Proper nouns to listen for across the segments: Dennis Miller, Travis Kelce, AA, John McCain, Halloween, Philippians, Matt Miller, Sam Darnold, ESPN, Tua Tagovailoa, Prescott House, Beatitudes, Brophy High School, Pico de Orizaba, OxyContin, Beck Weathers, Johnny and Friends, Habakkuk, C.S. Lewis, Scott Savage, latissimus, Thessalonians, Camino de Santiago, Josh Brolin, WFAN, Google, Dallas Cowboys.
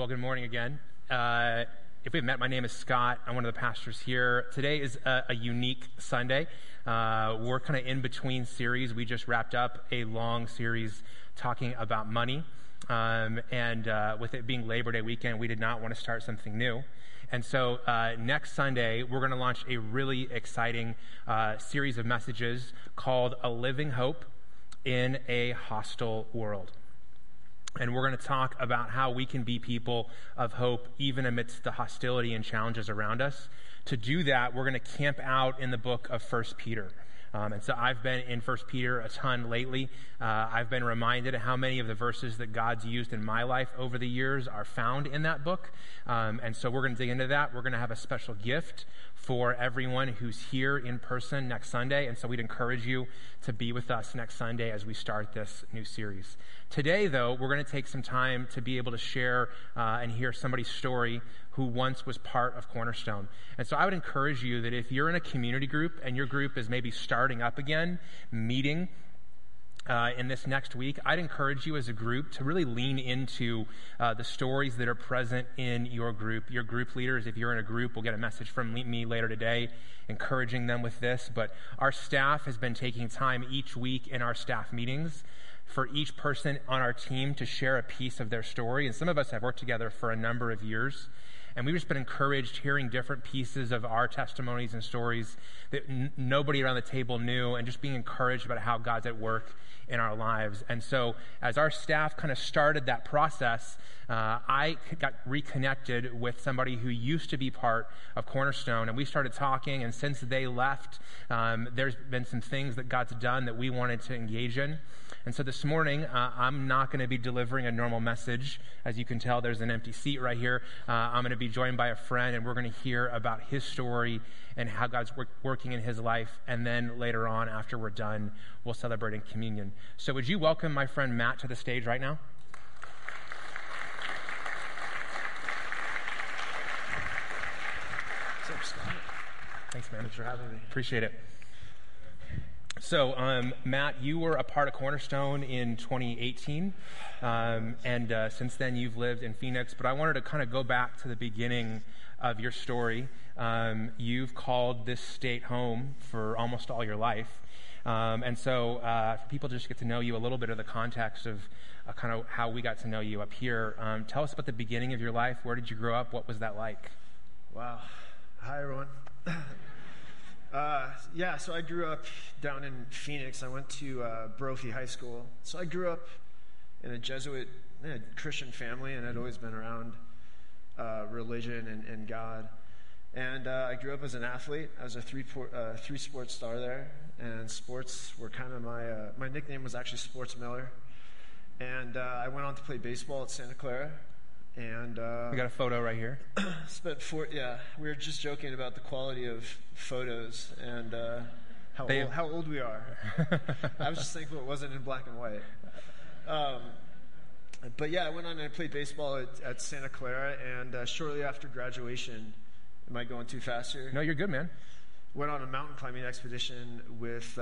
Well, good morning again. If we haven't met, my name is Scott. I'm one of the pastors here. Today is a unique Sunday. We're kind of in between series. We just wrapped up a long series talking about money. With it being Labor Day weekend, we did not want to start something new. And so next Sunday, we're going to launch a really exciting series of messages called A Living Hope in a Hostile World. And we're going to talk about how we can be people of hope even amidst the hostility and challenges around us. To do that, we're going to camp out in the book of 1 Peter. And so I've been in 1 Peter a ton lately. I've been reminded of how many of the verses that God's used in my life over the years are found in that book. And so we're going to dig into that. We're going to have a special gift for everyone who's here in person next Sunday. And so we'd encourage you to be with us next Sunday as we start this new series. Today, though, we're going to take some time to be able to share and hear somebody's story who once was part of Cornerstone. And so I would encourage you that if you're in a community group and your group is maybe starting up again, meeting in this next week, I'd encourage you as a group to really lean into the stories that are present in your group. Your group leaders, if you're in a group, will get a message from me later today encouraging them with this. But our staff has been taking time each week in our staff meetings for each person on our team to share a piece of their story. And some of us have worked together for a number of years. And we've just been encouraged hearing different pieces of our testimonies and stories that nobody around the table knew, and just being encouraged about how God's at work in our lives. And so as our staff kind of started that process, I got reconnected with somebody who used to be part of Cornerstone, and we started talking. And since they left, there's been some things that God's done that we wanted to engage in. And so this morning, I'm not going to be delivering a normal message. As you can tell, there's an empty seat right here. I'm going to be joined by a friend, and we're going to hear about his story and how God's working in his life. And then later on, after we're done, we'll celebrate in communion. So would you welcome my friend Matt to the stage right now? What's up, Scott? Thanks, man. Thanks for having me. Appreciate it. So, Matt, you were a part of Cornerstone in 2018, and since then you've lived in Phoenix, but I wanted to kind of go back to the beginning of your story. You've called this state home for almost all your life, and so for people to just get to know you, a little bit of the context of kind of how we got to know you up here. Tell us about the beginning of your life. Where did you grow up? What was that like? Wow. Hi, everyone. So I grew up down in Phoenix. I went to Brophy High School. So I grew up in a Jesuit Christian family, and I'd always been around religion and God. And I grew up as an athlete. I was a three-sport star there, and sports were kind of my my nickname was actually Sports Miller. And I went on to play baseball at Santa Clara. And we got a photo right here. We were just joking about the quality of photos and how old we are. I was just thankful it wasn't in black and white. But yeah, I went on and I played baseball at Santa Clara. And shortly after graduation, am I going too fast here? No, you're good, man. Went on a mountain climbing expedition with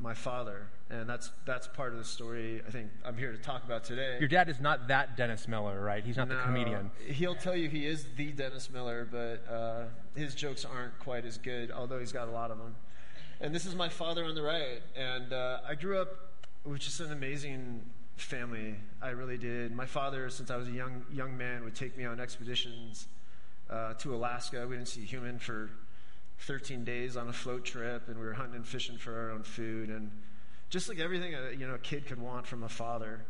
my father, and that's part of the story I think I'm here to talk about today. Your dad is not that Dennis Miller, right? He's not the comedian. He'll tell you he is the Dennis Miller, but his jokes aren't quite as good, although he's got a lot of them. And this is my father on the right, and I grew up with just an amazing family. I really did. My father, since I was a young man, would take me on expeditions to Alaska. We didn't see a human for 13 days on a float trip, and we were hunting and fishing for our own food, and just like everything a kid could want from a father.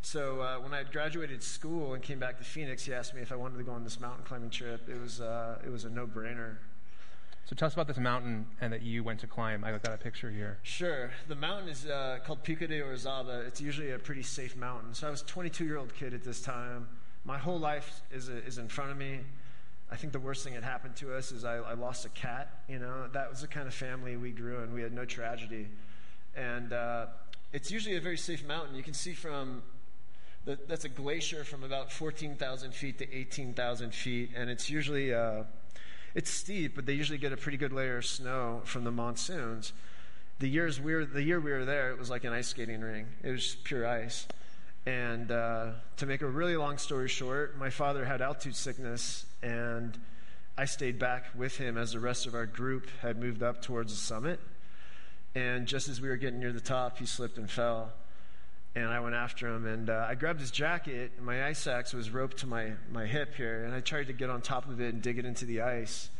So when I had graduated school and came back to Phoenix, he asked me if I wanted to go on this mountain climbing trip. It was a no-brainer. So tell us about this mountain and that you went to climb. I got a picture here. Sure. The mountain is called Pico de Orizaba. It's usually a pretty safe mountain. So I was a 22-year-old kid at this time. My whole life is in front of me. I think the worst thing that happened to us is I lost a cat. That was the kind of family we grew in. We had no tragedy. And it's usually a very safe mountain. You can see that's a glacier from about 14,000 feet to 18,000 feet. And it's usually, it's steep, but they usually get a pretty good layer of snow from the monsoons. The year we were there, it was like an ice skating ring. It was just pure ice. And to make a really long story short, my father had altitude sickness, and I stayed back with him as the rest of our group had moved up towards the summit. And just as we were getting near the top, he slipped and fell. And I went after him, and I grabbed his jacket, and my ice axe was roped to my hip here, and I tried to get on top of it and dig it into the ice.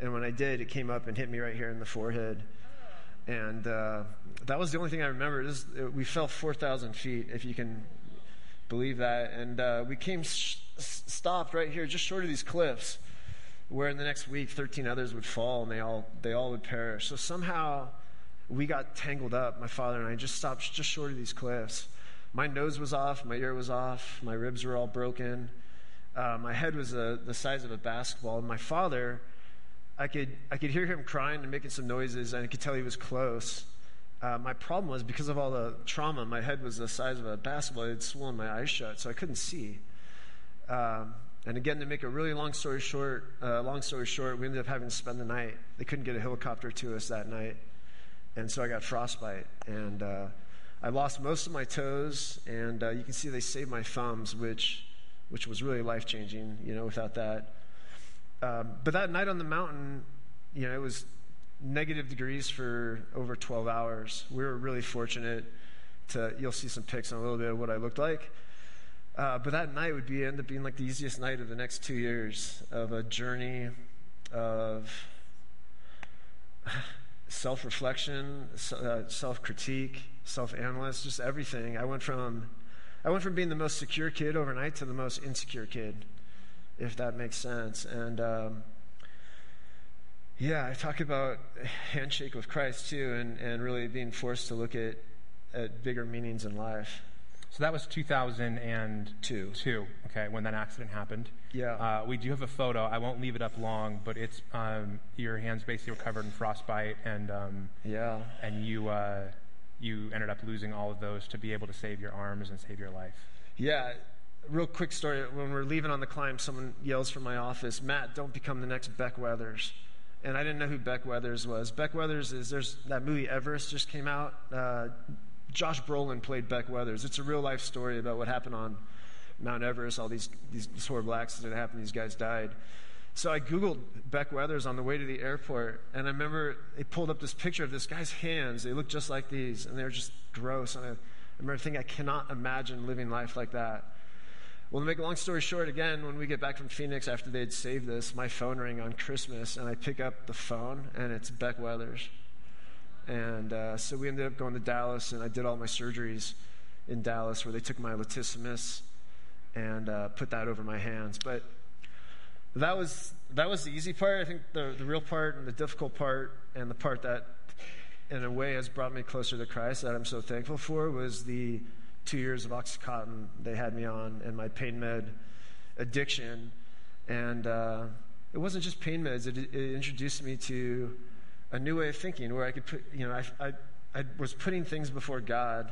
And when I did, it came up and hit me right here in the forehead. And that was the only thing I remember. We fell 4,000 feet, if you can believe that. And we came stopped right here, just short of these cliffs, where in the next week, 13 others would fall, and they all would perish. So somehow we got tangled up, my father and I, just stopped just short of these cliffs. My nose was off, my ear was off, my ribs were all broken. My head was the size of a basketball. And my father, I could hear him crying and making some noises, and I could tell he was close. My problem was, because of all the trauma, my head was the size of a basketball. It had swollen my eyes shut, so I couldn't see. And again, to make a really long story short, we ended up having to spend the night. They couldn't get a helicopter to us that night. And so I got frostbite, and I lost most of my toes, and you can see they saved my thumbs, which was really life-changing, without that. But that night on the mountain, it was negative degrees for over 12 hours. We were really fortunate you'll see some pics in a little bit of what I looked like. But that night would end up being like the easiest night of the next 2 years of a journey of self-reflection, self-critique, self-analysis, just everything. I went from being the most secure kid overnight to the most insecure kid, if that makes sense. And I talk about handshake with Christ too, and really being forced to look at bigger meanings in life. So that was 2002. Okay, when that accident happened. Yeah. We do have a photo. I won't leave it up long, but it's your hands basically were covered in frostbite, and and you ended up losing all of those to be able to save your arms and save your life. Yeah. Real quick story. When we're leaving on the climb, someone yells from my office, "Matt, don't become the next Beck Weathers." And I didn't know who Beck Weathers was. Beck Weathers is there's that movie Everest just came out. Josh Brolin played Beck Weathers. It's a real-life story about what happened on Mount Everest, all this horrible accident happened, these guys died. So I Googled Beck Weathers on the way to the airport, and I remember they pulled up this picture of this guy's hands. They looked just like these, and they were just gross. And I remember thinking, I cannot imagine living life like that. Well, to make a long story short, again, when we get back from Phoenix after they had saved this, my phone rang on Christmas, and I pick up the phone, and it's Beck Weathers. And so we ended up going to Dallas, and I did all my surgeries in Dallas, where they took my latissimus and put that over my hands. But that was the easy part. I think the real part and the difficult part, and the part that, in a way, has brought me closer to Christ that I'm so thankful for, was the 2 years of OxyContin they had me on, and my pain med addiction. And it wasn't just pain meds. It introduced me to a new way of thinking, where I could put, I was putting things before God,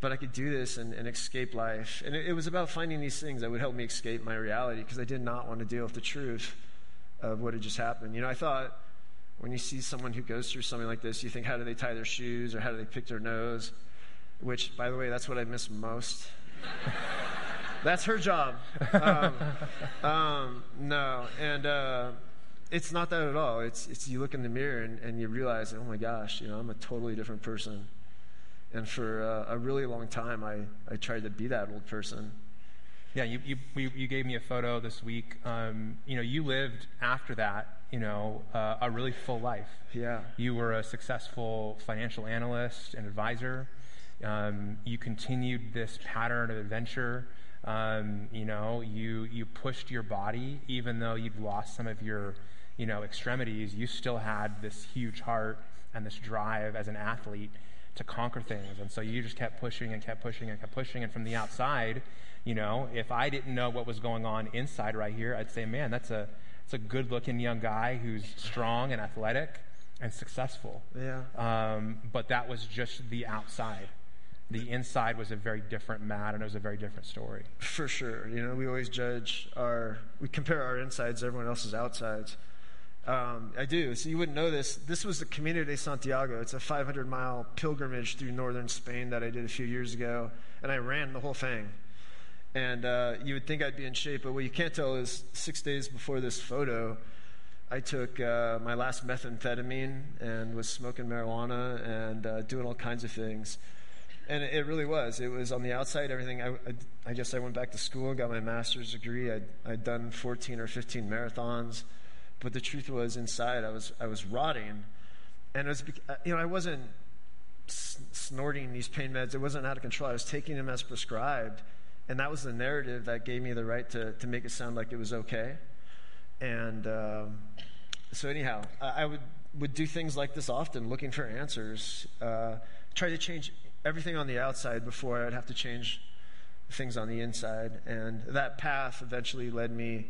but I could do this and escape life. And it was about finding these things that would help me escape my reality, because I did not want to deal with the truth of what had just happened. I thought, when you see someone who goes through something like this, you think, how do they tie their shoes, or how do they pick their nose? Which, by the way, that's what I miss most. That's her job. No, and it's not that at all. It's you look in the mirror and you realize, oh my gosh, I'm a totally different person. And for a really long time, I tried to be that old person. Yeah, you gave me a photo this week. You lived after that, a really full life. Yeah. You were a successful financial analyst and advisor. You continued this pattern of adventure. You pushed your body, even though you'd lost some of your, extremities. You still had this huge heart and this drive as an athlete to conquer things. And so you just kept pushing and kept pushing and kept pushing. And from the outside, if I didn't know what was going on inside right here, I'd say, man, it's a good looking young guy who's strong and athletic and successful. Yeah. But that was just the outside. The inside was a very different Matt, and it was a very different story. For sure. We compare our insides to everyone else's outsides. I do. So you wouldn't know this. This was the Camino de Santiago. It's a 500-mile pilgrimage through northern Spain that I did a few years ago, and I ran the whole thing. And you would think I'd be in shape, but what you can't tell is 6 days before this photo, I took my last methamphetamine and was smoking marijuana and doing all kinds of things. And it really was. It was on the outside, everything. I guess I went back to school, got my master's degree. I'd done 14 or 15 marathons. But the truth was, inside, I was rotting. And it was, I wasn't snorting these pain meds. It wasn't out of control. I was taking them as prescribed. And that was the narrative that gave me the right to make it sound like it was okay. And so anyhow, I would do things like this often, looking for answers. Try to change everything on the outside before I'd have to change things on the inside. And that path eventually led me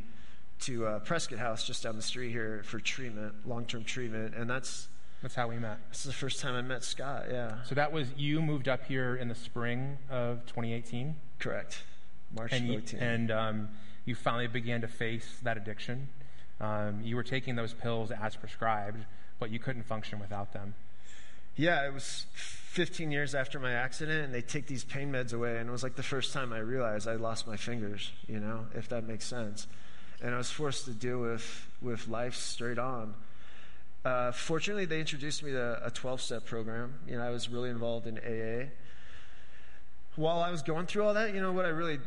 to Prescott House just down the street here for treatment, long-term treatment. And that's how we met. This is the first time I met Scott, yeah. So that was, you moved up here in the spring of 2018? Correct. March 2018. And you finally began to face that addiction. You were taking those pills as prescribed, but you couldn't function without them. Yeah, it was 15 years after my accident, and they take these pain meds away, and it was like the first time I realized I lost my fingers, if that makes sense. And I was forced to deal with life straight on. Fortunately, they introduced me to a 12-step program. I was really involved in AA. While I was going through all that, what I really,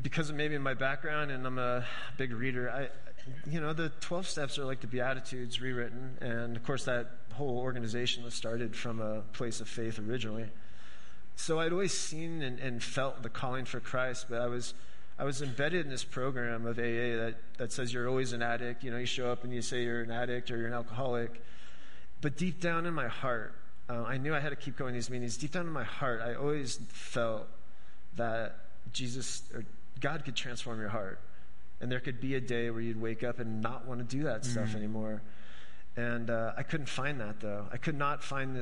because of maybe my background and I'm a big reader, the 12 steps are like the Beatitudes rewritten. And of course, that whole organization was started from a place of faith originally. So I'd always seen and felt the calling for Christ, but I was embedded in this program of AA that says you're always an addict. You show up and you say you're an addict or you're an alcoholic. But deep down in my heart, I knew I had to keep going to these meetings. Deep down in my heart, I always felt that Jesus or God could transform your heart. And there could be a day where you'd wake up and not want to do that stuff anymore. And I couldn't find that, though. I could not find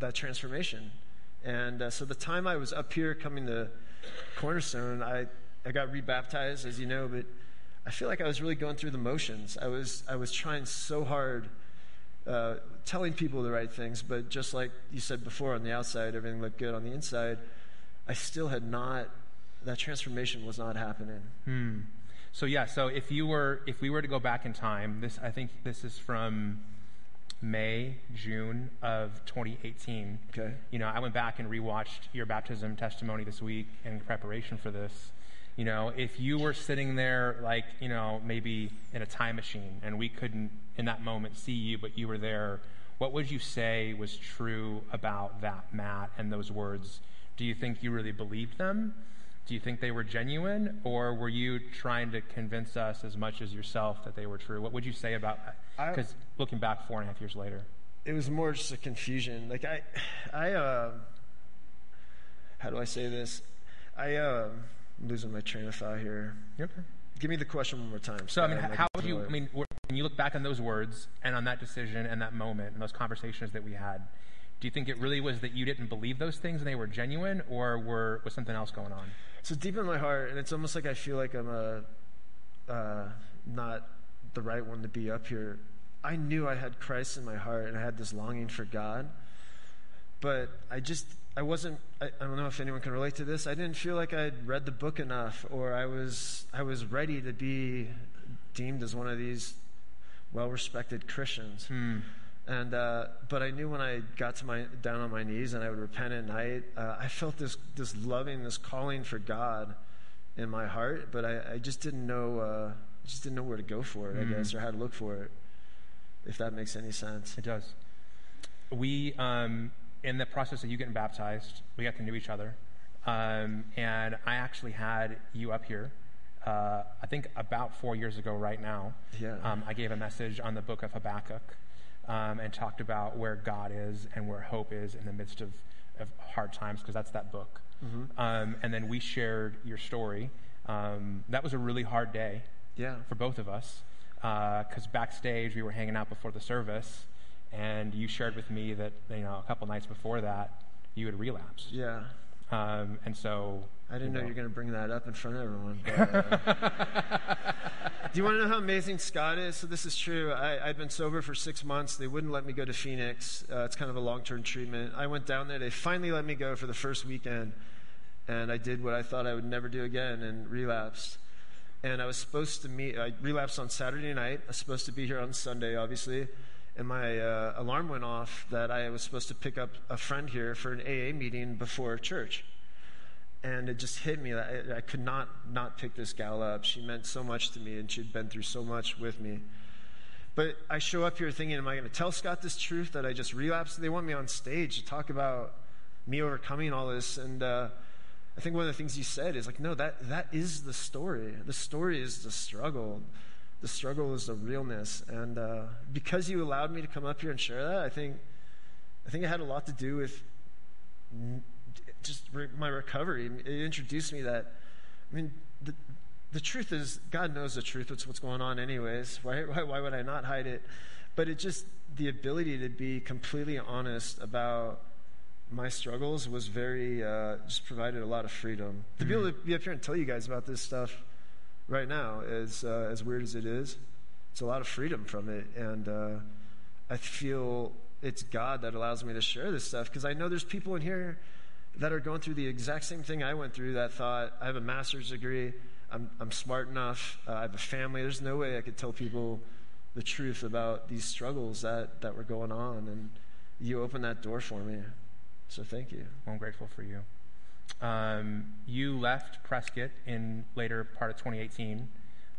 that transformation. And so the time I was up here coming to Cornerstone, I got rebaptized, as you know, but I feel like I was really going through the motions. I was trying so hard, telling people the right things, but just like you said before, on the outside, everything looked good. On the inside, I still had not, that transformation was not happening. So yeah, so if we were to go back in time, I think this is from May, June of 2018. Okay. I went back and rewatched your baptism testimony this week in preparation for this. If you were sitting there like, maybe in a time machine and we couldn't in that moment see you, but you were there, what would you say was true about that, Matt, and those words? Do you think you really believed them? Do you think they were genuine, or were you trying to convince us as much as yourself that they were true? What would you say about that? Because looking back 4.5 years later, it was more just a confusion. Like how do I say this? I'm losing my train of thought here. You're okay. Give me the question one more time. So how would you? When you look back on those words and on that decision and that moment and those conversations that we had, do you think it really was that you didn't believe those things and they were genuine, or was something else going on? So deep in my heart, and it's almost like I feel like I'm not the right one to be up here. I knew I had Christ in my heart, and I had this longing for God. But I don't know if anyone can relate to this. I didn't feel like I'd read the book enough, or I was ready to be deemed as one of these well-respected Christians. And but I knew when I got down on my knees and I would repent at night, I felt this loving, this calling for God in my heart, but I just didn't know where to go for it, I guess, or how to look for it, if that makes any sense. It does. We in the process of you getting baptized, we got to know each other, and I actually had you up here. I think about 4 years ago, right now. Yeah. I gave a message on the book of Habakkuk. And talked about where God is and where hope is in the midst of hard times, because that's that book. And then we shared your story. That was a really hard day for both of us, because backstage we were hanging out before the service, and you shared with me that a couple nights before that you had relapsed. Yeah. And so I didn't know you were going to bring that up in front of everyone. But, Do you want to know how amazing Scott is? So this is true. I'd been sober for 6 months. They wouldn't let me go to Phoenix. It's kind of a long-term treatment. I went down there. They finally let me go for the first weekend. And I did what I thought I would never do again and relapsed. And I was supposed to meet, I relapsed on Saturday night. I was supposed to be here on Sunday, obviously. And my alarm went off that I was supposed to pick up a friend here for an AA meeting before church. And it just hit me that I could not pick this gal up. She meant so much to me, and she'd been through so much with me. But I show up here thinking, am I going to tell Scott this truth that I just relapsed? They want me on stage to talk about me overcoming all this. And I think one of the things he said is like, no, that is the story. The story is the struggle. The struggle is the realness. And because you allowed me to come up here and share that, I think it had a lot to do with just my recovery. It introduced me that, I mean, the truth is, God knows the truth. It's what's going on anyways. Why would I not hide it? But it just, the ability to be completely honest about my struggles was very, just provided a lot of freedom. Mm-hmm. To be able to be up here and tell you guys about this stuff right now, as weird as it is, it's a lot of freedom from it. And I feel it's God that allows me to share this stuff, because I know there's people in here that are going through the exact same thing I went through, that thought, I have a master's degree, I'm smart enough, I have a family, there's no way I could tell people the truth about these struggles that were going on, and you opened that door for me, so thank you. Well, I'm grateful for you. You left Prescott in later part of 2018,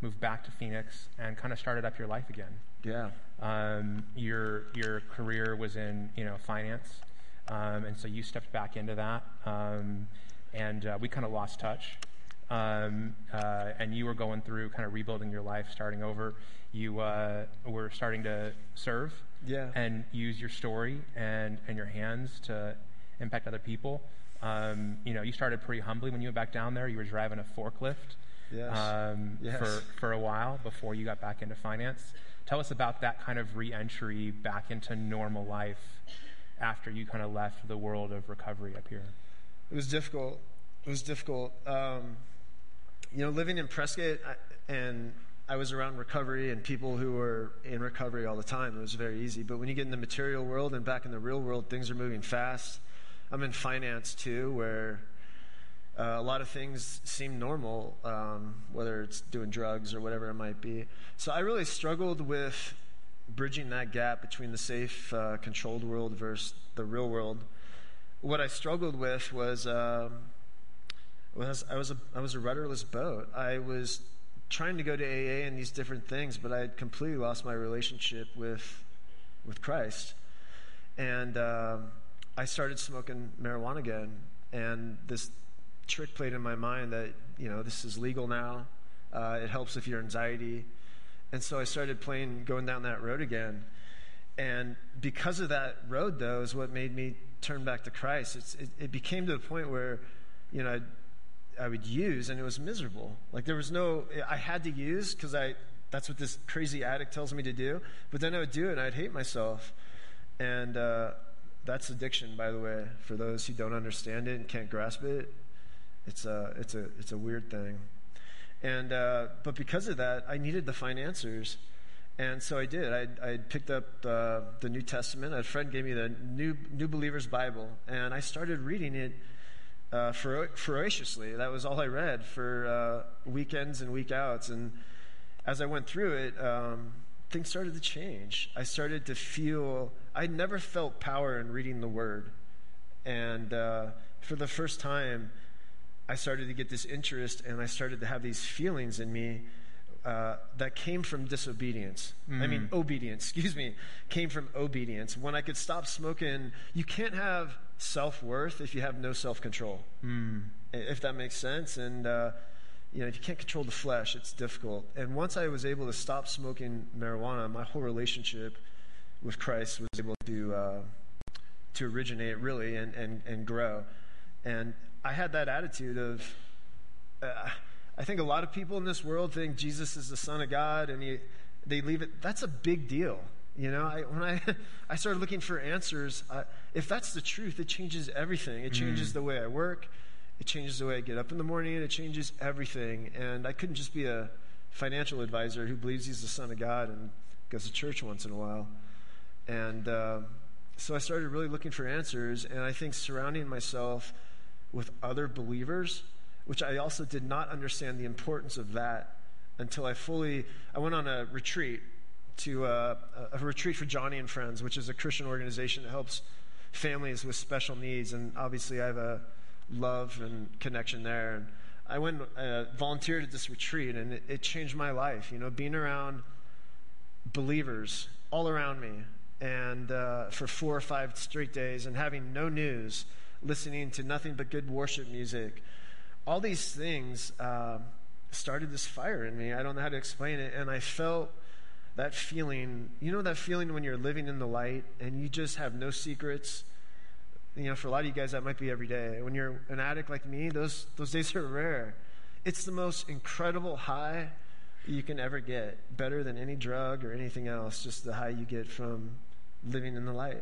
moved back to Phoenix, and kind of started up your life again. Yeah. Your career was in, finance. And so you stepped back into that, and we kind of lost touch, and you were going through kind of rebuilding your life, starting over. You were starting to serve, yeah, and use your story and your hands to impact other people. You started pretty humbly when you went back down there. You were driving a forklift, yes. Yes. For a while before you got back into finance. Tell us about that kind of re-entry back into normal life after you kind of left the world of recovery up here. It was difficult. Living in Prescott, and I was around recovery and people who were in recovery all the time. It was very easy. But when you get in the material world and back in the real world, things are moving fast. I'm in finance too, where a lot of things seem normal, whether it's doing drugs or whatever it might be. So I really struggled with bridging that gap between the safe, controlled world versus the real world. What I struggled with was I was a rudderless boat. I was trying to go to AA and these different things, but I had completely lost my relationship with Christ. And I started smoking marijuana again, and this trick played in my mind that, this is legal now. It helps with your anxiety. And so I started going down that road again. And because of that road, though, is what made me turn back to Christ. It became to the point where, I would use, and it was miserable. Like, there was no, I had to use because that's what this crazy addict tells me to do. But then I would do it, and I'd hate myself. And that's addiction, by the way, for those who don't understand it and can't grasp it. It's a weird thing. And but because of that, I needed the financiers, and so I did. I picked up the New Testament. A friend gave me the New Believer's Bible, and I started reading it ferociously. That was all I read for weekends and week outs. And as I went through it, things started to change. I started to feel I'd never felt power in reading the Word, and for the first time, I started to get this interest, and I started to have these feelings in me that came from disobedience. Mm. I mean, obedience, excuse me, came from obedience. When I could stop smoking, you can't have self-worth if you have no self-control, if that makes sense. And, if you can't control the flesh, it's difficult. And once I was able to stop smoking marijuana, my whole relationship with Christ was able to originate, really, and grow. And I had that attitude of, I think a lot of people in this world think Jesus is the Son of God, and they leave it. That's a big deal, When I started looking for answers, if that's the truth, it changes everything. It changes the way I work. It changes the way I get up in the morning. It changes everything. And I couldn't just be a financial advisor who believes he's the Son of God and goes to church once in a while. And so I started really looking for answers, and I think surrounding myself with other believers, which I also did not understand the importance of that until I went on a retreat to a retreat for Johnny and Friends, which is a Christian organization that helps families with special needs, and obviously I have a love and connection there. And I went volunteered at this retreat, and it changed my life, you know, being around believers all around me, and for 4 or 5 straight days, and having no news, listening to nothing but good worship music. All these things started this fire in me. I don't know how to explain it, and I felt that feeling, you know, that feeling when you're living in the light and you just have no secrets. You know, for a lot of you guys, that might be every day. When you're an addict like me, those days are rare. It's the most incredible high you can ever get, better than any drug or anything else, just the high you get from living in the light.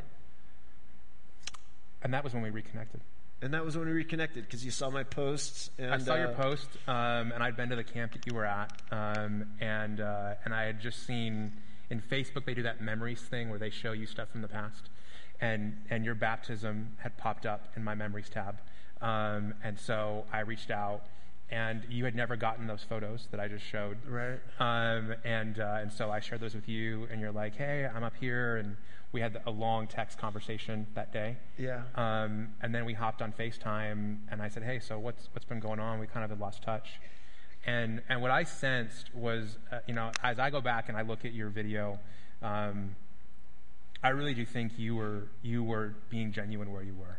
And that was when we reconnected. And that was when we reconnected, because you saw my posts. And I saw your post, and I'd been to the camp that you were at, and I had just seen in Facebook they do that memories thing where they show you stuff from the past. And your baptism had popped up in my memories tab. And so I reached out, and you had never gotten those photos that I just showed. Right. And so I shared those with you, and you're like, hey, I'm up here. And we had a long text conversation that day. Yeah. And then we hopped on FaceTime, and I said, hey, so what's been going on? We kind of had lost touch. And what I sensed was, you know, as I go back and I look at your video, I really do think you were being genuine where you were,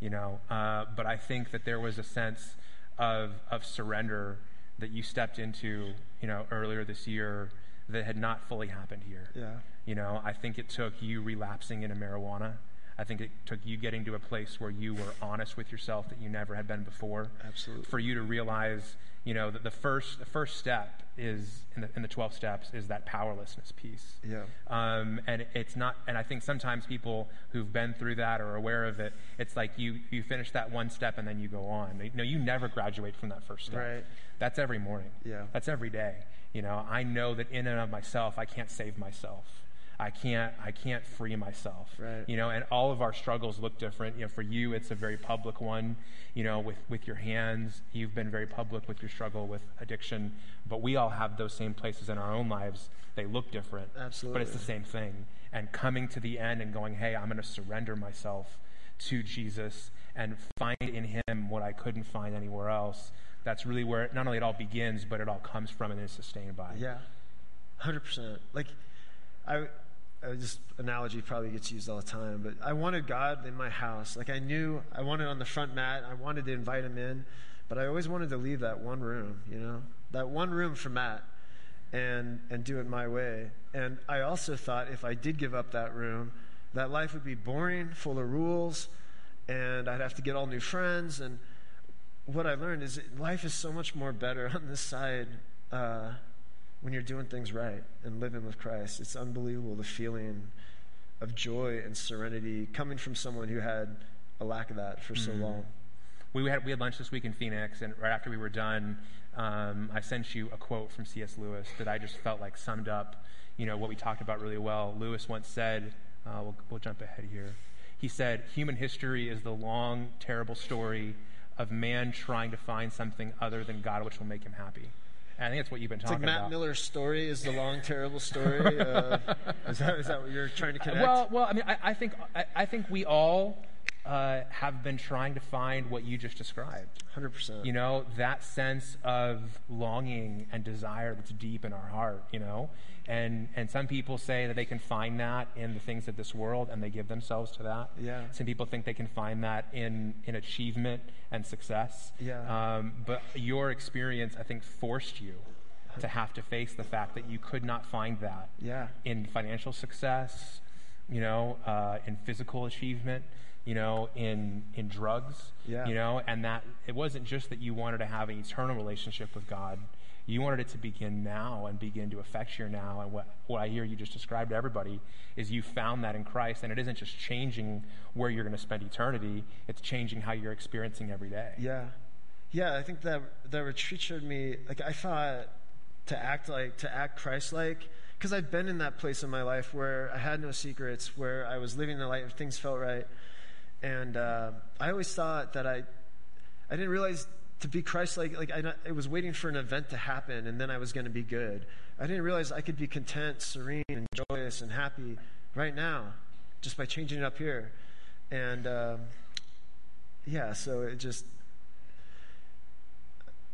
you know. But I think that there was a sense of surrender that you stepped into, you know, earlier this year that had not fully happened here. Yeah. You know, I think it took you relapsing into marijuana. I think it took you getting to a place where you were honest with yourself that you never had been before. Absolutely. For you to realize, you know, that the first step is in the 12 steps is that powerlessness piece. Yeah. And it's not. And I think sometimes people who've been through that or aware of it, it's like you finish that one step and then you go on. No, you never graduate from that first step. Right. That's every morning. Yeah. That's every day. You know, I know that in and of myself, I can't save myself. I can't free myself, right. You know, and all of our struggles look different. You know, for you, it's a very public one, you know, with your hands. You've been very public with your struggle with addiction, but we all have those same places in our own lives. They look different, absolutely, but it's the same thing. And coming to the end and going, hey, I'm going to surrender myself to Jesus and find in him what I couldn't find anywhere else. That's really where not only it all begins, but it all comes from and is sustained by. Yeah, 100%. Like, this analogy probably gets used all the time, but I wanted God in my house. Like, I knew I wanted on the front mat. I wanted to invite him in, but I always wanted to leave that one room, you know, that one room for Matt and do it my way. And I also thought if I did give up that room, that life would be boring, full of rules, and I'd have to get all new friends. And what I learned is life is so much more better on this side when you're doing things right and living with Christ. It's unbelievable, the feeling of joy and serenity coming from someone who had a lack of that for so long. We had lunch this week in Phoenix, and right after we were done, I sent you a quote from C.S. Lewis that I just felt like summed up, you know, what we talked about really well. Lewis once said, we'll jump ahead here. He said, human history is the long, terrible story of man trying to find something other than God which will make him happy. I think that's what you've been talking about. It's like Matt Miller's story is the long, terrible story. Is that what you're trying to connect? Well, I mean, I think we all have been trying to find what you just described. 100%. You know, that sense of longing and desire that's deep in our heart, you know. And some people say that they can find that in the things of this world, and they give themselves to that. Yeah. Some people think they can find that in achievement and success. Yeah. But your experience, I think, forced you to have to face the fact that you could not find that. Yeah. In financial success, you know, in physical achievement, you know, in drugs. Yeah. You know, and that it wasn't just that you wanted to have an eternal relationship with God. You wanted it to begin now and begin to affect your now. And what I hear you just described to everybody is you found that in Christ. And it isn't just changing where you're going to spend eternity. It's changing how you're experiencing every day. Yeah. Yeah, I think that retreat showed me, like, I thought to act Christ-like, because I've been in that place in my life where I had no secrets, where I was living the life, things felt right, and I always thought that I didn't realize to be Christ-like, I was waiting for an event to happen, and then I was going to be good. I didn't realize I could be content, serene, and joyous, and happy right now, just by changing it up here. And so it just,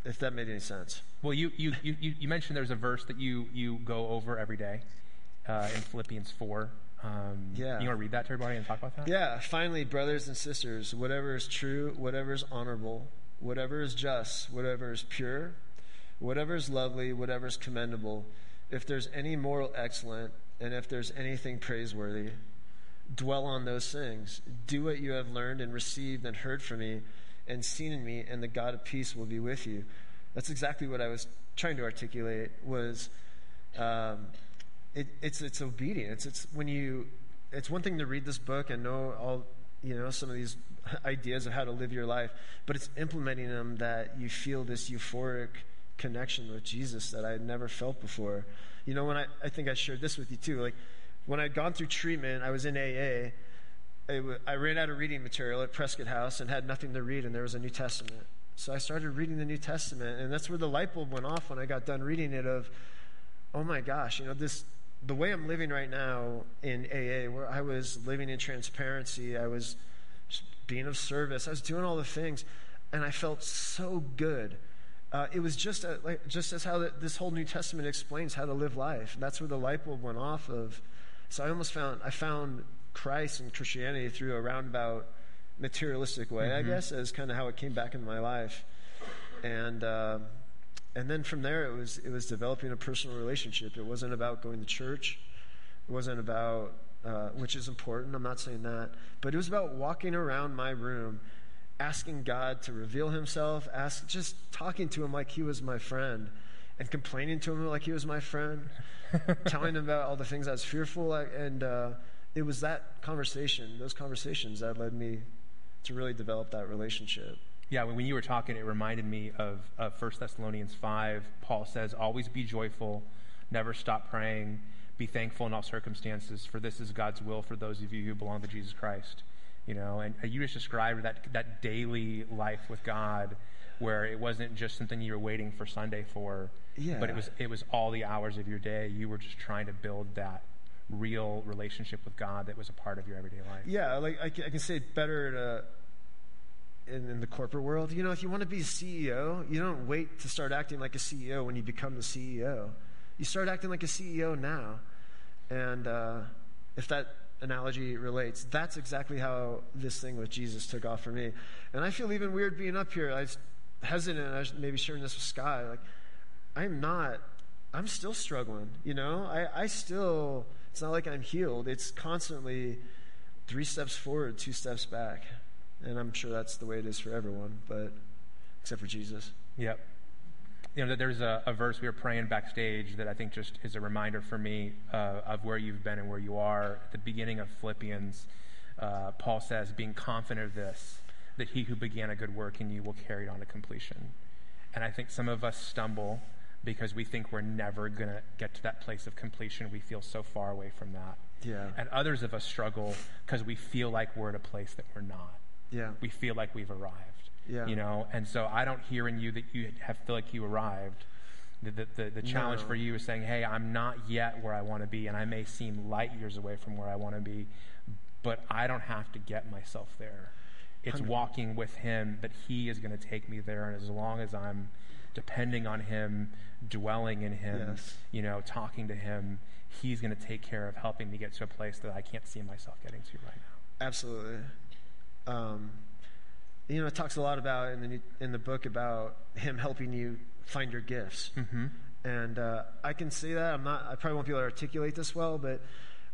if that made any sense. Well, you mentioned there's a verse that you go over every day in Philippians 4. You want to read that to everybody and talk about that? Yeah. Finally, brothers and sisters, whatever is true, whatever is honorable, whatever is just, whatever is pure, whatever is lovely, whatever is commendable, if there's any moral excellence, and if there's anything praiseworthy, dwell on those things. Do what you have learned and received and heard from me and seen in me, and the God of peace will be with you. That's exactly what I was trying to articulate, was it's obedience. It's one thing to read this book and know all, some of these ideas of how to live your life, but it's implementing them that you feel this euphoric connection with Jesus that I had never felt before. When I think I shared this with you too, when I'd gone through treatment, I was in AA, I ran out of reading material at Prescott House and had nothing to read, and there was a New Testament. So I started reading the New Testament, and that's where the light bulb went off when I got done reading it of, oh my gosh, the way I'm living right now in AA, where I was living in transparency, I was being of service, I was doing all the things, and I felt so good. It was just as how this whole New Testament explains how to live life. And that's where the light bulb went off of. So I found Christ and Christianity through a roundabout, materialistic way, I guess, as kind of how it came back into my life. And then from there, it was developing a personal relationship. It wasn't about going to church. It wasn't about, which is important, I'm not saying that, but it was about walking around my room, asking God to reveal himself, just talking to him like he was my friend, and complaining to him like he was my friend, telling him about all the things I was fearful of, and it was that conversation, those conversations that led me to really develop that relationship. Yeah, when you were talking, it reminded me of 1 Thessalonians 5. Paul says, always be joyful, never stop praying, be thankful in all circumstances, for this is God's will for those of you who belong to Jesus Christ. And you just described that daily life with God, where it wasn't just something you were waiting for Sunday for, but it was all the hours of your day. You were just trying to build that real relationship with God that was a part of your everyday life. Yeah, I can say it better in the corporate world. If you want to be a CEO, you don't wait to start acting like a CEO when you become the CEO. You start acting like a CEO now. And if that analogy relates, that's exactly how this thing with Jesus took off for me. And I feel even weird being up here. I was hesitant. I was maybe sharing this with Scott. I'm still struggling. I still, it's not like I'm healed. It's constantly 3 steps forward, 2 steps back. And I'm sure that's the way it is for everyone, but except for Jesus. Yep. There's a verse we were praying backstage that I think just is a reminder for me of where you've been and where you are. At the beginning of Philippians, Paul says, being confident of this, that he who began a good work in you will carry it on to completion. And I think some of us stumble because we think we're never going to get to that place of completion. We feel so far away from that. Yeah. And others of us struggle because we feel like we're at a place that we're not. Yeah. We feel like we've arrived. Yeah. And so I don't hear in you that you feel like you arrived. The challenge for you is saying, hey, I'm not yet where I want to be, and I may seem light years away from where I want to be, but I don't have to get myself there. It's 100%. Walking with him that he is going to take me there, and as long as I'm depending on him, dwelling in him, talking to him, he's going to take care of helping me get to a place that I can't see myself getting to right now. Absolutely. It talks a lot about in the book about him helping you find your gifts. Mm-hmm. And I can say that I probably won't be able to articulate this well, but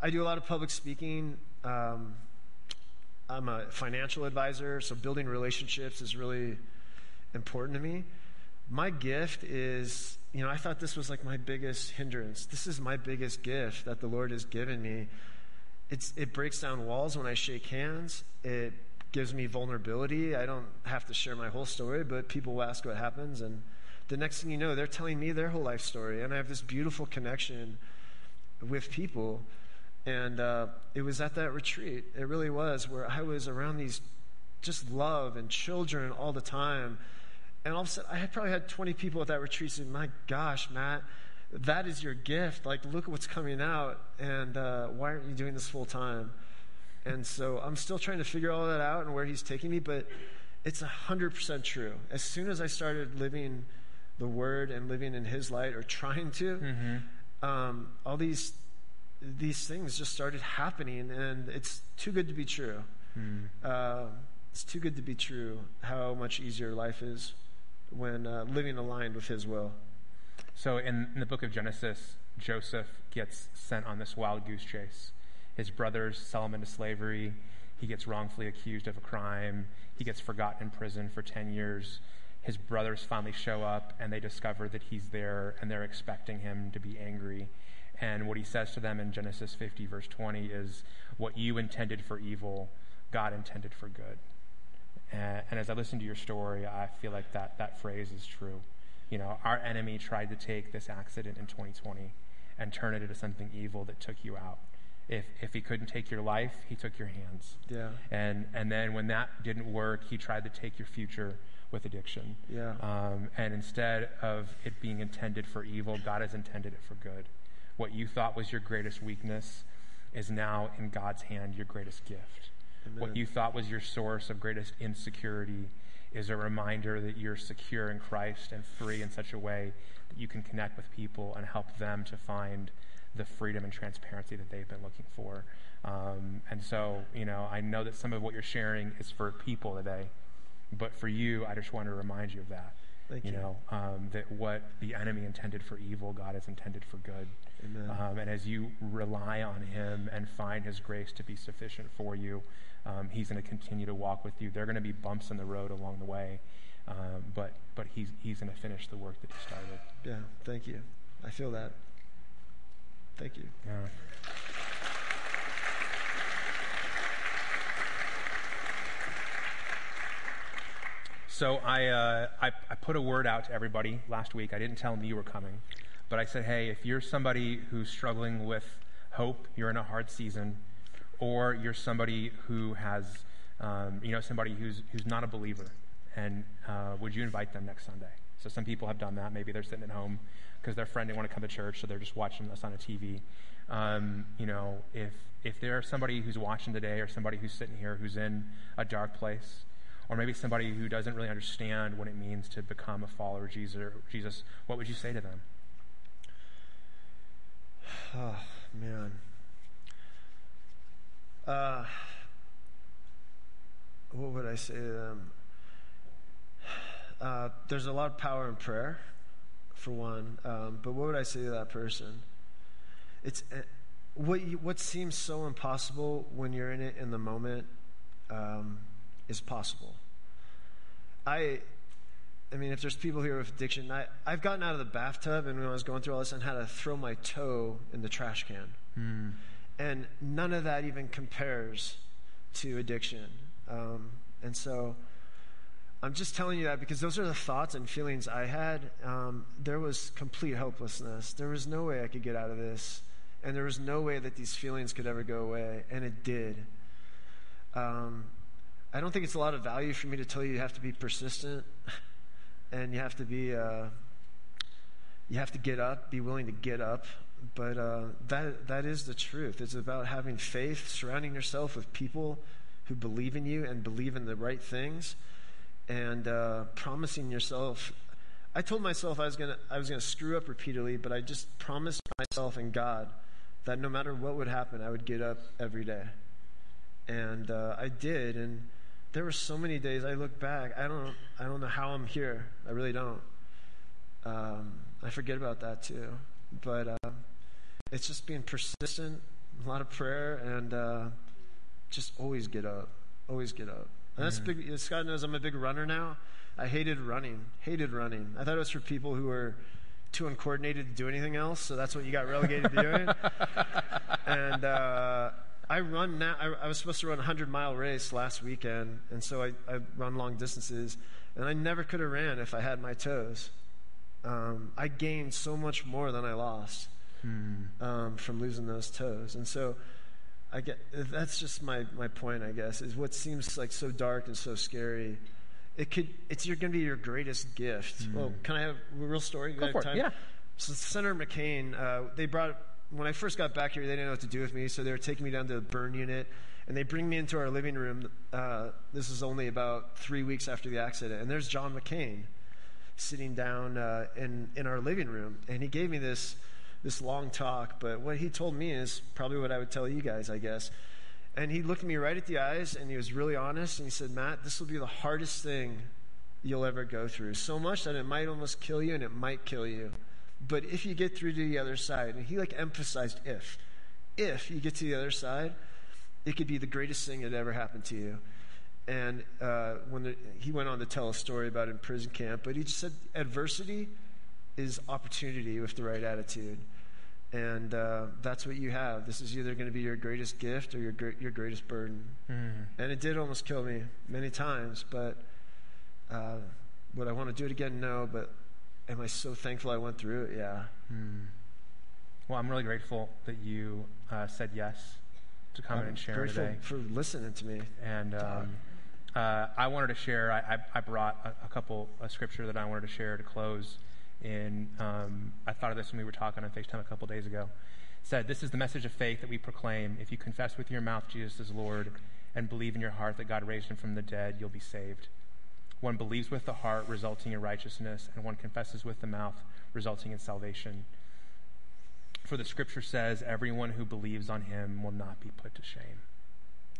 I do a lot of public speaking. I'm a financial advisor, so building relationships is really important to me. My gift is, I thought this was my biggest hindrance. This is my biggest gift that the Lord has given me. It breaks down walls when I shake hands. It gives me vulnerability. I don't have to share my whole story, but people will ask what happens, and the next thing you know, they're telling me their whole life story, and I have this beautiful connection with people. And it was at that retreat, it really was, where I was around these just love and children all the time. And all of a sudden, I had probably had 20 people at that retreat saying, my gosh, Matt, that is your gift. Like, look at what's coming out. And why aren't you doing this full time? And so I'm still trying to figure all that out and where he's taking me, but it's 100% true. As soon as I started living the word and living in his light, or trying to, all these things just started happening, and it's too good to be true. It's too good to be true how much easier life is when living aligned with his will. So in the book of Genesis, Joseph gets sent on this wild goose chase. His brothers sell him into slavery. He gets wrongfully accused of a crime. He gets forgotten in prison for 10 years. His brothers finally show up, and they discover that he's there, and they're expecting him to be angry. And what he says to them in Genesis 50, verse 20 is, what you intended for evil, God intended for good. And as I listen to your story, I feel like that phrase is true. You know, our enemy tried to take this accident in 2020 and turn it into something evil that took you out. If he couldn't take your life, he took your hands. Yeah. And then when that didn't work, he tried to take your future with addiction. Yeah. And instead of it being intended for evil, God has intended it for good. What you thought was your greatest weakness is now in God's hand your greatest gift. Amen. What you thought was your source of greatest insecurity is a reminder that you're secure in Christ and free in such a way that you can connect with people and help them to find the freedom and transparency that they've been looking for. And so, you know, I know that some of what you're sharing is for people today, but for you, I just want to remind you of that. Thank you. You know, that what the enemy intended for evil, God has intended for good. Amen. And as you rely on him and find his grace to be sufficient for you, he's going to continue to walk with you. There are going to be bumps in the road along the way, but he's going to finish the work that he started. Yeah, thank you. I feel that. Thank you. Yeah. So I put a word out to everybody last week. I didn't tell them you were coming, but I said, hey, if you're somebody who's struggling with hope, you're in a hard season, or you're somebody who has, somebody who's not a believer, and would you invite them next Sunday? So some people have done that. Maybe they're sitting at home because their friend didn't want to come to church, so they're just watching us on a TV. If there's somebody who's watching today, or somebody who's sitting here who's in a dark place, or maybe somebody who doesn't really understand what it means to become a follower of Jesus, what would you say to them? Oh, man. What would I say to them? There's a lot of power in prayer, for one. But what would I say to that person? It's what seems so impossible when you're in it in the moment is possible. I mean, if there's people here with addiction, I've gotten out of the bathtub, and when I was going through all this, and had to throw my toe in the trash can. And none of that even compares to addiction. And so I'm just telling you that because those are the thoughts and feelings I had. There was complete helplessness. There was no way I could get out of this. And there was no way that these feelings could ever go away. And it did. I don't think it's a lot of value for me to tell you have to be persistent, and you have to get up, be willing to get up. But that is the truth. It's about having faith, surrounding yourself with people who believe in you and believe in the right things. And promising yourself, I told myself I was gonna screw up repeatedly, but I just promised myself and God that no matter what would happen, I would get up every day, and I did. And there were so many days I look back. I don't know how I'm here. I really don't. I forget about that too. But it's just being persistent, a lot of prayer, and just always get up. Always get up. And that's big. Scott knows I'm a big runner now. I hated running. I thought it was for people who were too uncoordinated to do anything else, so that's what you got relegated to doing. And I run now. I was supposed to run a 100-mile race last weekend, and so I run long distances, and I never could have ran if I had my toes. I gained so much more than I lost from losing those toes. And so I get, that's just my point, I guess, is what seems like so dark and so scary, it's going to be your greatest gift. Well, can I have a real story? Go for it, yeah. So Senator McCain, they brought, when I first got back here, they didn't know what to do with me, so they were taking me down to the burn unit, and they bring me into our living room. This is only about 3 weeks after the accident, and there's John McCain sitting down in our living room, and he gave me this long talk, but what he told me is probably what I would tell you guys, I guess. And he looked me right at the eyes, and he was really honest, and he said, Matt, this will be the hardest thing you'll ever go through, so much that it might almost kill you, and it might kill you. But if you get through to the other side, and he emphasized if you get to the other side, it could be the greatest thing that ever happened to you. And he went on to tell a story about in prison camp, but he just said adversity is opportunity with the right attitude. And that's what you have. This is either going to be your greatest gift or your greatest burden. And it did almost kill me many times, but would I want to do it again? No, but am I so thankful I went through it? Yeah. Well, I'm really grateful that you said yes to come and share today. I'm grateful for listening to me. And I wanted to share, I brought a scripture that I wanted to share to close. And I thought of this when we were talking on FaceTime a couple days ago. It said, this is the message of faith that we proclaim. If you confess with your mouth Jesus is Lord and believe in your heart that God raised him from the dead, you'll be saved. One believes with the heart, resulting in righteousness, and one confesses with the mouth, resulting in salvation. For the scripture says, everyone who believes on him will not be put to shame.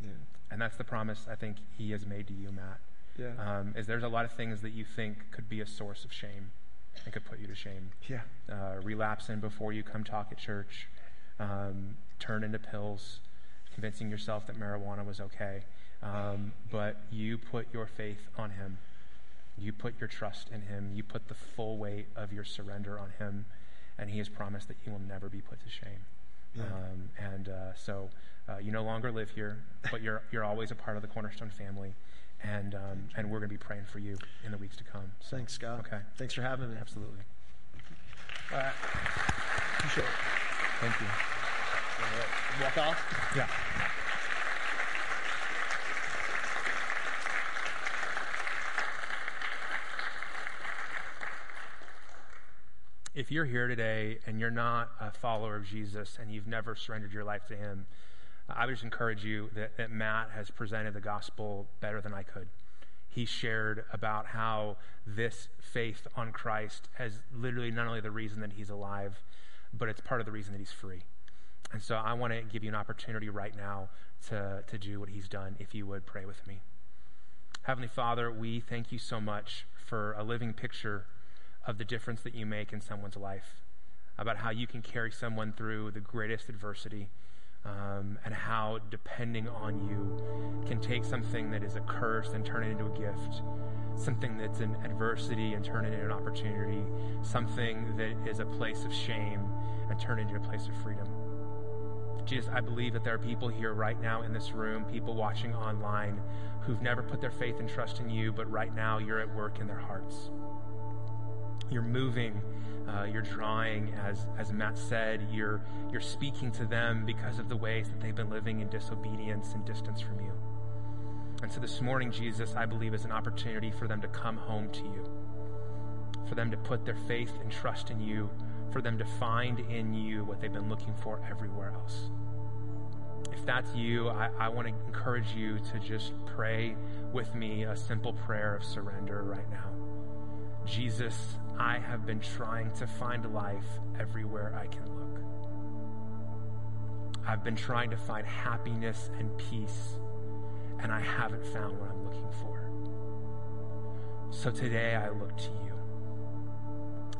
Yeah. And that's the promise I think he has made to you, Matt. Yeah. Is there's a lot of things that you think could be a source of shame. It could put you to shame. Yeah. Relapsing before you come talk at church, turn into pills, convincing yourself that marijuana was okay. But you put your faith on him. You put your trust in him. You put the full weight of your surrender on him, and he has promised that you will never be put to shame. Yeah. So you no longer live here, but you're always a part of the Cornerstone family. And we're going to be praying for you in the weeks to come. So, thanks, Scott. Okay. Thanks for having me. Absolutely. All right. Appreciate it. Thank you. All right. Walk off? Yeah. If you're here today and you're not a follower of Jesus and you've never surrendered your life to him, I would just encourage you that Matt has presented the gospel better than I could. He shared about how this faith on Christ is literally not only the reason that he's alive, but it's part of the reason that he's free. And so I want to give you an opportunity right now to do what he's done, if you would pray with me. Heavenly Father, we thank you so much for a living picture of the difference that you make in someone's life, about how you can carry someone through the greatest adversity, and how depending on you can take something that is a curse and turn it into a gift, something that's an adversity and turn it into an opportunity, something that is a place of shame and turn it into a place of freedom. Jesus, I believe that there are people here right now in this room, people watching online, who've never put their faith and trust in you, but right now you're at work in their hearts. You're moving, you're drawing, as Matt said, you're speaking to them because of the ways that they've been living in disobedience and distance from you. And so this morning, Jesus, I believe, is an opportunity for them to come home to you, for them to put their faith and trust in you, for them to find in you what they've been looking for everywhere else. If that's you, I want to encourage you to just pray with me a simple prayer of surrender right now. Jesus, I have been trying to find life everywhere I can look. I've been trying to find happiness and peace, and I haven't found what I'm looking for. So today I look to you.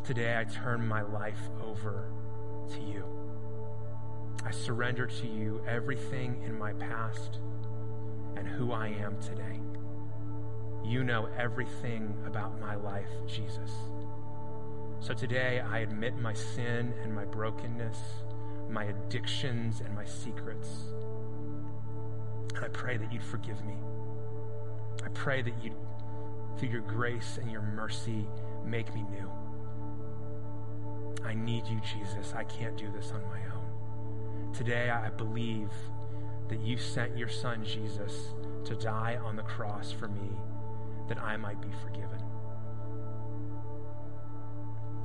Today I turn my life over to you. I surrender to you everything in my past and who I am today. You know everything about my life, Jesus. So today I admit my sin and my brokenness, my addictions and my secrets. And I pray that you'd forgive me. I pray that you'd, through your grace and your mercy, make me new. I need you, Jesus. I can't do this on my own. Today, I believe that you sent your son, Jesus, to die on the cross for me, that I might be forgiven.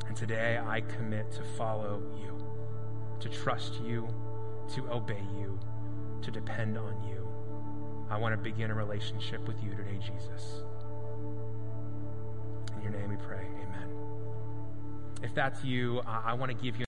And today, I commit to follow you, to trust you, to obey you, to depend on you. I want to begin a relationship with you today, Jesus. In your name we pray, amen. If that's you, I want to give you